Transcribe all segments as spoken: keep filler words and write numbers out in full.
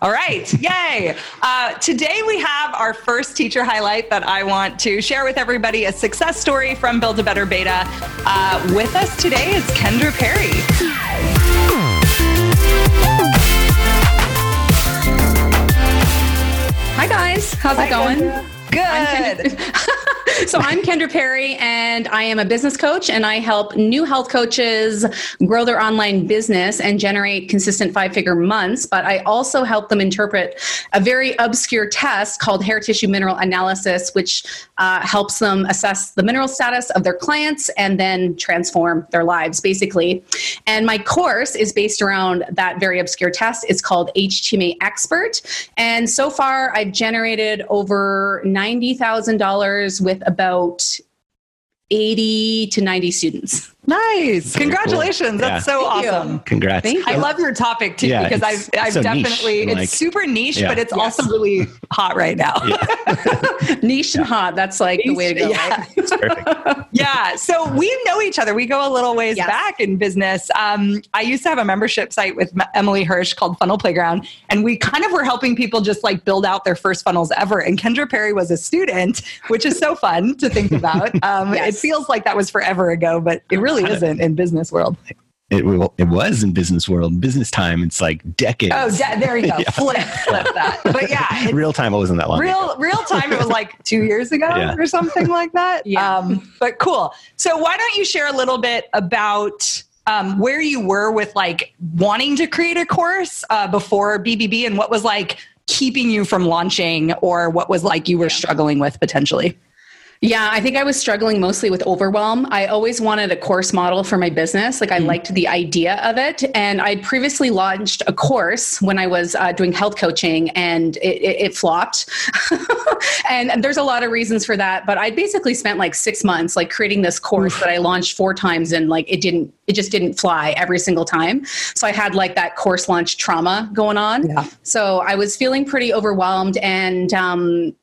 All right. Yay. Uh, today we have our first teacher highlight that I want to share with everybody, a success story from Build a Better Beta. Uh, with us today is Kendra Perry. Hi, guys. How's Hi, it going? Kendra. Good. I'm Kendra. So I'm Kendra Perry, and I am a business coach, and I help new health coaches grow their online business and generate consistent five-figure months. But I also help them interpret a very obscure test called hair tissue mineral analysis, which uh, helps them assess the mineral status of their clients and then transform their lives, basically. And my course is based around that very obscure test. It's called H T M A Expert. And so far, I've generated over ninety thousand dollars with about eighty to ninety students. Nice. Very Congratulations. Cool. That's yeah. so Thank awesome. You. Congrats. Thank I you. love your topic too, yeah, because I've, I've so definitely, niche, it's like, super niche, yeah. but it's yes. also really hot right now. Yeah. niche yeah. and hot. That's like niche, the way to go. Yeah. Right? It's perfect. yeah. So we know each other. We go a little ways yes. back in business. Um, I used to have a membership site with Emily Hirsch called Funnel Playground. And we kind of were helping people just like build out their first funnels ever. And Kendra Perry was a student, which is so fun to think about. Um, yes. It feels like that was forever ago, but it really isn't in business world. It will, it was in business world. Business time, it's like decades. Oh, de- there you go. yeah. Flip, flip that. But yeah. Real time, it wasn't that long Real ago. Real time, it was like two years ago yeah. or something like that. Yeah. Um, but cool. So why don't you share a little bit about um, where you were with like wanting to create a course uh, before B B B and what was like keeping you from launching or what was like you were yeah. struggling with potentially? Yeah, I think I was struggling mostly with overwhelm. I always wanted a course model for my business. Like I mm. liked the idea of it. And I'd previously launched a course when I was uh, doing health coaching and it, it, it flopped. and, and there's a lot of reasons for that. But I basically spent like six months like creating this course Oof. that I launched four times and like it didn't, it just didn't fly every single time. So I had like that course launch trauma going on. Yeah. So I was feeling pretty overwhelmed and, um,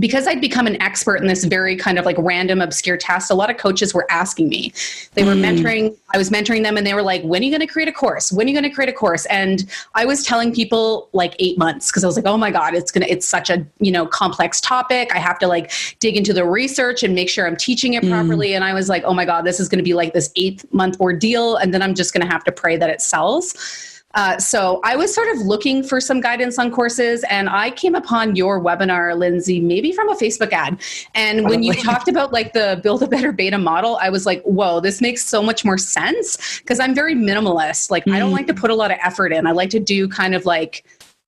because I'd become an expert in this very kind of like random obscure test, a lot of coaches were asking me. They were mm. mentoring, I was mentoring them and they were like, when are you going to create a course? When are you going to create a course? And I was telling people like eight months because I was like, oh my God, it's going to, it's such a, you know, complex topic. I have to like dig into the research and make sure I'm teaching it mm. properly. And I was like, oh my God, this is going to be like this eight month ordeal. And then I'm just going to have to pray that it sells. Uh, so I was sort of looking for some guidance on courses and I came upon your webinar, Lindsay, maybe from a Facebook ad. And Probably. when you talked about like the Build a Better Beta model, I was like, whoa, this makes so much more sense because I'm very minimalist. Like mm. I don't like to put a lot of effort in. I like to do kind of like,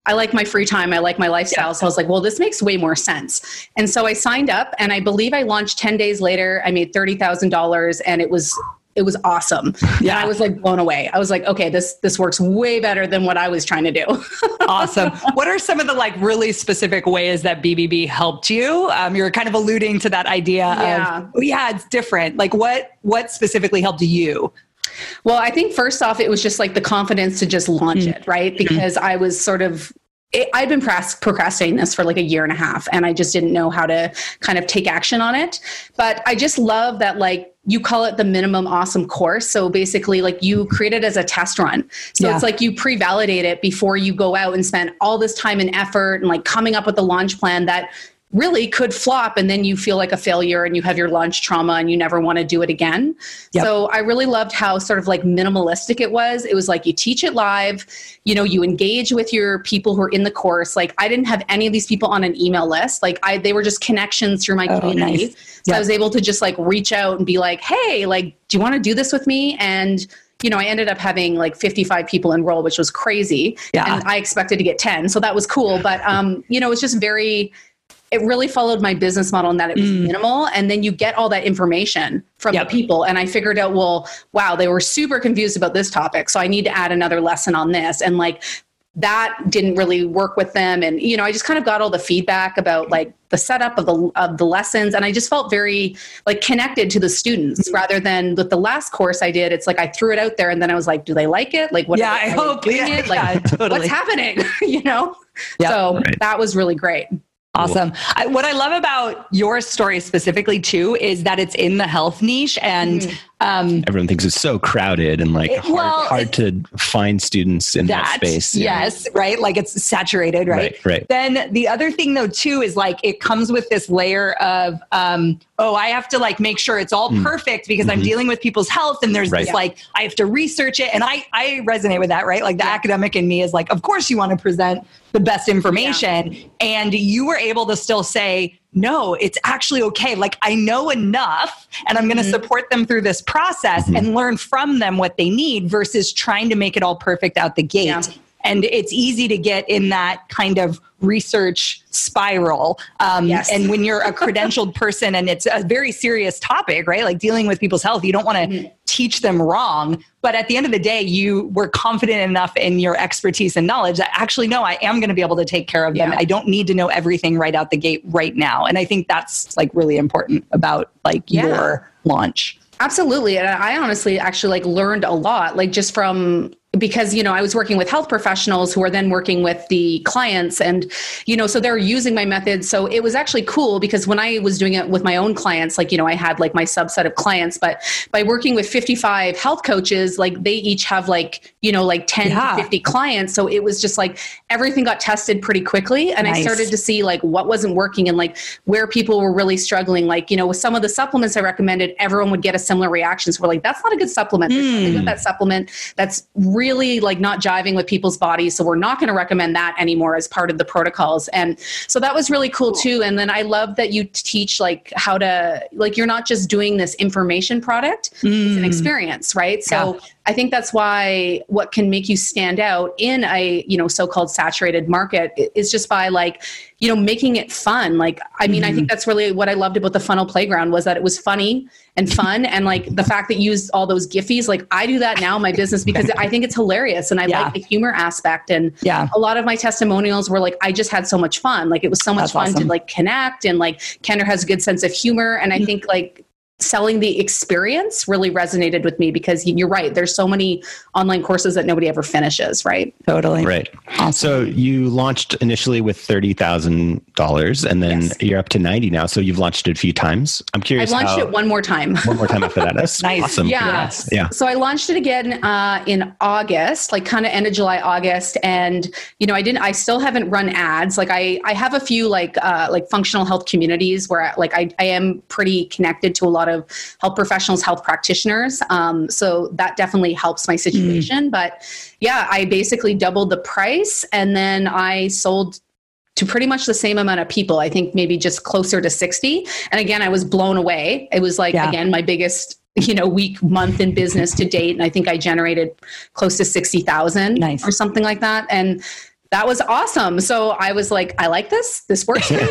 I like my free time. I like my lifestyle. Yeah. So I was like, well, this makes way more sense. And so I signed up and I believe I launched ten days later. I made thirty thousand dollars and it was It was awesome. Yeah. And I was like blown away. I was like, okay, this, this works way better than what I was trying to do. Awesome. What are some of the like really specific ways that B B B helped you? Um, you were kind of alluding to that idea yeah. of, oh, yeah, it's different. Like what, what specifically helped you? Well, I think first off, it was just like the confidence to just launch mm-hmm. it, right? Because mm-hmm. I was sort of It, I'd been procrastinating this for like a year and a half and I just didn't know how to kind of take action on it. But I just love that, like, you call it the minimum awesome course. So basically like you create it as a test run. So yeah. it's like you pre-validate it before you go out and spend all this time and effort and like coming up with a launch plan that really could flop. And then you feel like a failure and you have your launch trauma and you never want to do it again. Yep. So I really loved how sort of like minimalistic it was. It was like, you teach it live, you know, you engage with your people who are in the course. Like I didn't have any of these people on an email list. Like I, they were just connections through my oh, community. Nice. So yep. I was able to just like reach out and be like, hey, like, do you want to do this with me? And you know, I ended up having like fifty-five people enroll, which was crazy. Yeah. And I expected to get ten. So that was cool. But, um, you know, it's just very, it really followed my business model in that it was mm. minimal. And then you get all that information from yep. the people. And I figured out, well, wow, they were super confused about this topic. So I need to add another lesson on this. And like, that didn't really work with them. And, you know, I just kind of got all the feedback about like the setup of the, of the lessons. And I just felt very like connected to the students mm-hmm. rather than with the last course I did. It's like, I threw it out there and then I was like, do they like it? Like, what yeah, I hope doing yeah, it? Like, yeah, totally. What's happening? you know? Yep. So right. that was really great. Awesome. I, what I love about your story specifically too, is that it's in the health niche and mm-hmm. Um, Everyone thinks it's so crowded and like hard, well, hard to find students in that, that space. Yes, know. Right? Like it's saturated, right? Right, right? Then the other thing though too is like it comes with this layer of, um, oh, I have to like make sure it's all mm. perfect because mm-hmm. I'm dealing with people's health and there's right. this yeah. like, I have to research it. And I, I resonate with that, right? Like the yeah. academic in me is like, of course you want to present the best information. Yeah. And you were able to still say, no, it's actually okay. Like I know enough and I'm going to mm-hmm. support them through this process mm-hmm. and learn from them what they need versus trying to make it all perfect out the gate. Yeah. And it's easy to get in that kind of research spiral. Um, yes. And when you're a credentialed person and it's a very serious topic, right? Like dealing with people's health, you don't want to mm-hmm. teach them wrong. But at the end of the day, you were confident enough in your expertise and knowledge that actually, no, I am going to be able to take care of them. Yeah. I don't need to know everything right out the gate right now. And I think that's like really important about like yeah. your launch. Absolutely. And I honestly actually like learned a lot, like just from, because, you know, I was working with health professionals who are then working with the clients and, you know, so they're using my method. So it was actually cool because when I was doing it with my own clients, like, you know, I had like my subset of clients, but by working with fifty-five health coaches, like they each have like, you know, like ten yeah. to fifty clients. So it was just like everything got tested pretty quickly. And nice. I started to see like what wasn't working and like where people were really struggling. Like, you know, with some of the supplements I recommended, everyone would get a similar reaction. So we're like, that's not a good supplement. There's something with that supplement that's really really like not jiving with people's bodies. So we're not going to recommend that anymore as part of the protocols. And so that was really cool too. And then I love that you teach like how to, like, you're not just doing this information product, mm. it's an experience, right? So yeah. I think that's why what can make you stand out in a, you know, so-called saturated market is just by like, you know, making it fun. Like, I mean, mm-hmm. I think that's really what I loved about the Funnel Playground was that it was funny and fun. And like the fact that you used all those Giphies, like I do that now in my business because I think it's hilarious. And I yeah. like the humor aspect. And yeah. a lot of my testimonials were like, I just had so much fun. Like it was so much that's fun awesome. To like connect. And like Kendra has a good sense of humor. And I mm-hmm. think like, selling the experience really resonated with me because you're right. There's so many online courses that nobody ever finishes, right? Totally. Right. Awesome. So you launched initially with thirty thousand dollars and then yes. you're up to ninety now. So you've launched it a few times. I'm curious. I launched how, it one more time. one more time after that. That's nice. Awesome. Yeah. yeah. So I launched it again uh, in August, like kind of end of July, August. And, you know, I didn't, I still haven't run ads. Like I, I have a few like, uh, like functional health communities where I, like I, I am pretty connected to a lot of health professionals, health practitioners. Um, so that definitely helps my situation. Mm. But yeah, I basically doubled the price and then I sold to pretty much the same amount of people. I think maybe just closer to sixty. And again, I was blown away. It was like, yeah. again, my biggest, you know, week, month in business to date. And I think I generated close to sixty thousand nice. Or something like that. And that was awesome. So I was like, I like this. This works for me.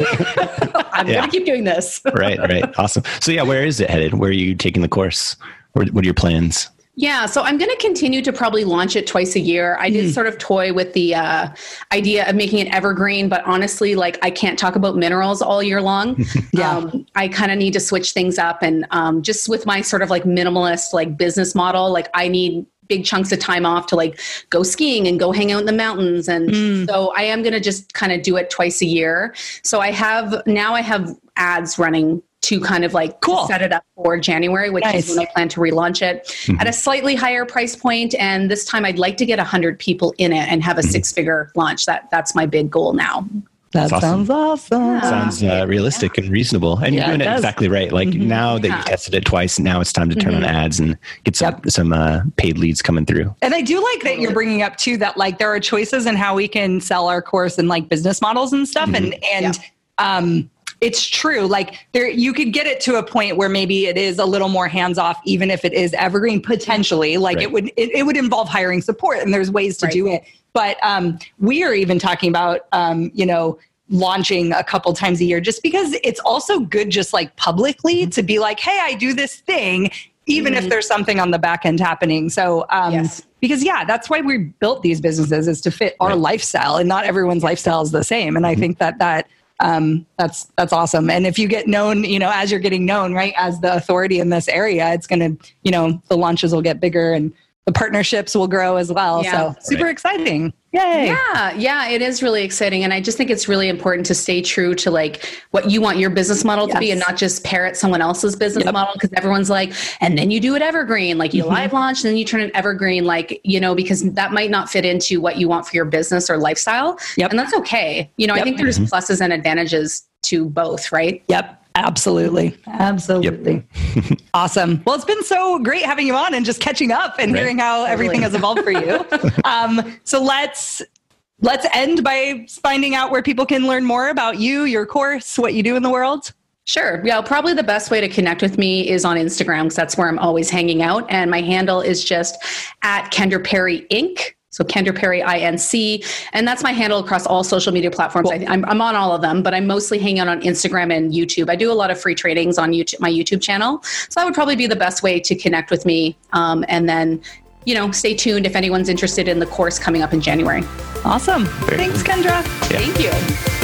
I'm yeah. going to keep doing this. Right, right. Awesome. So yeah, where is it headed? Where are you taking the course? What are your plans? Yeah. So I'm going to continue to probably launch it twice a year. I did mm. sort of toy with the uh, idea of making it evergreen, but honestly, like I can't talk about minerals all year long. yeah. Um, I kind of need to switch things up and um, just with my sort of like minimalist, like business model, like I need big chunks of time off to like go skiing and go hang out in the mountains. And mm. so I am going to just kind of do it twice a year. So I have, now I have ads running to kind of like cool. set it up for January, which nice. Is when I plan to relaunch it mm-hmm. at a slightly higher price point. And this time I'd like to get a hundred people in it and have a mm-hmm. six figure launch. That that's my big goal now. That awesome. Sounds awesome. Yeah. Sounds uh, realistic yeah. and reasonable. And yeah, you're doing it, it exactly right. Like mm-hmm. now that yeah. you've tested it twice, now it's time to turn mm-hmm. on ads and get some, yep. some uh, paid leads coming through. And I do like that you're bringing up too, that like there are choices in how we can sell our course and like business models and stuff. Mm-hmm. And, and yeah. um, it's true. Like there, you could get it to a point where maybe it is a little more hands-off, even if it is evergreen, potentially. Like right. it would, it, it would involve hiring support and there's ways to right. do it. But um, we are even talking about, um, you know, launching a couple times a year just because it's also good just like publicly mm-hmm. to be like, hey, I do this thing, even mm-hmm. if there's something on the back end happening. So um, yes. because, yeah, that's why we built these businesses is to fit our right. lifestyle and not everyone's lifestyle is the same. And I mm-hmm. think that that um, that's that's awesome. And if you get known, you know, as you're getting known, right, as the authority in this area, it's going to, you know, the launches will get bigger and the partnerships will grow as well. Yeah. So super exciting. Yay. Yeah. Yeah. It is really exciting. And I just think it's really important to stay true to like what you want your business model yes. to be and not just parrot someone else's business yep. model. Cause everyone's like, and then you do it evergreen, like you mm-hmm. live launch and then you turn it evergreen, like, you know, because that might not fit into what you want for your business or lifestyle. Yep. And that's okay. You know, yep. I think there's mm-hmm. pluses and advantages to both, right? Yep. Absolutely. Absolutely. Yep. Awesome. Well, it's been so great having you on and just catching up and right. hearing how everything has evolved for you. Um, so let's, let's end by finding out where people can learn more about you, your course, what you do in the world. Sure. Yeah. Probably the best way to connect with me is on Instagram because that's where I'm always hanging out. And my handle is just at Kendra Perry Incorporated. So Kendra Perry, I N C. And that's my handle across all social media platforms. Cool. I, I'm, I'm on all of them, but I mostly hang out on Instagram and YouTube. I do a lot of free trainings on YouTube, my YouTube channel. So that would probably be the best way to connect with me. Um, and then, you know, stay tuned if anyone's interested in the course coming up in January. Awesome. Very Thanks, cool. Kendra. Yeah. Thank you.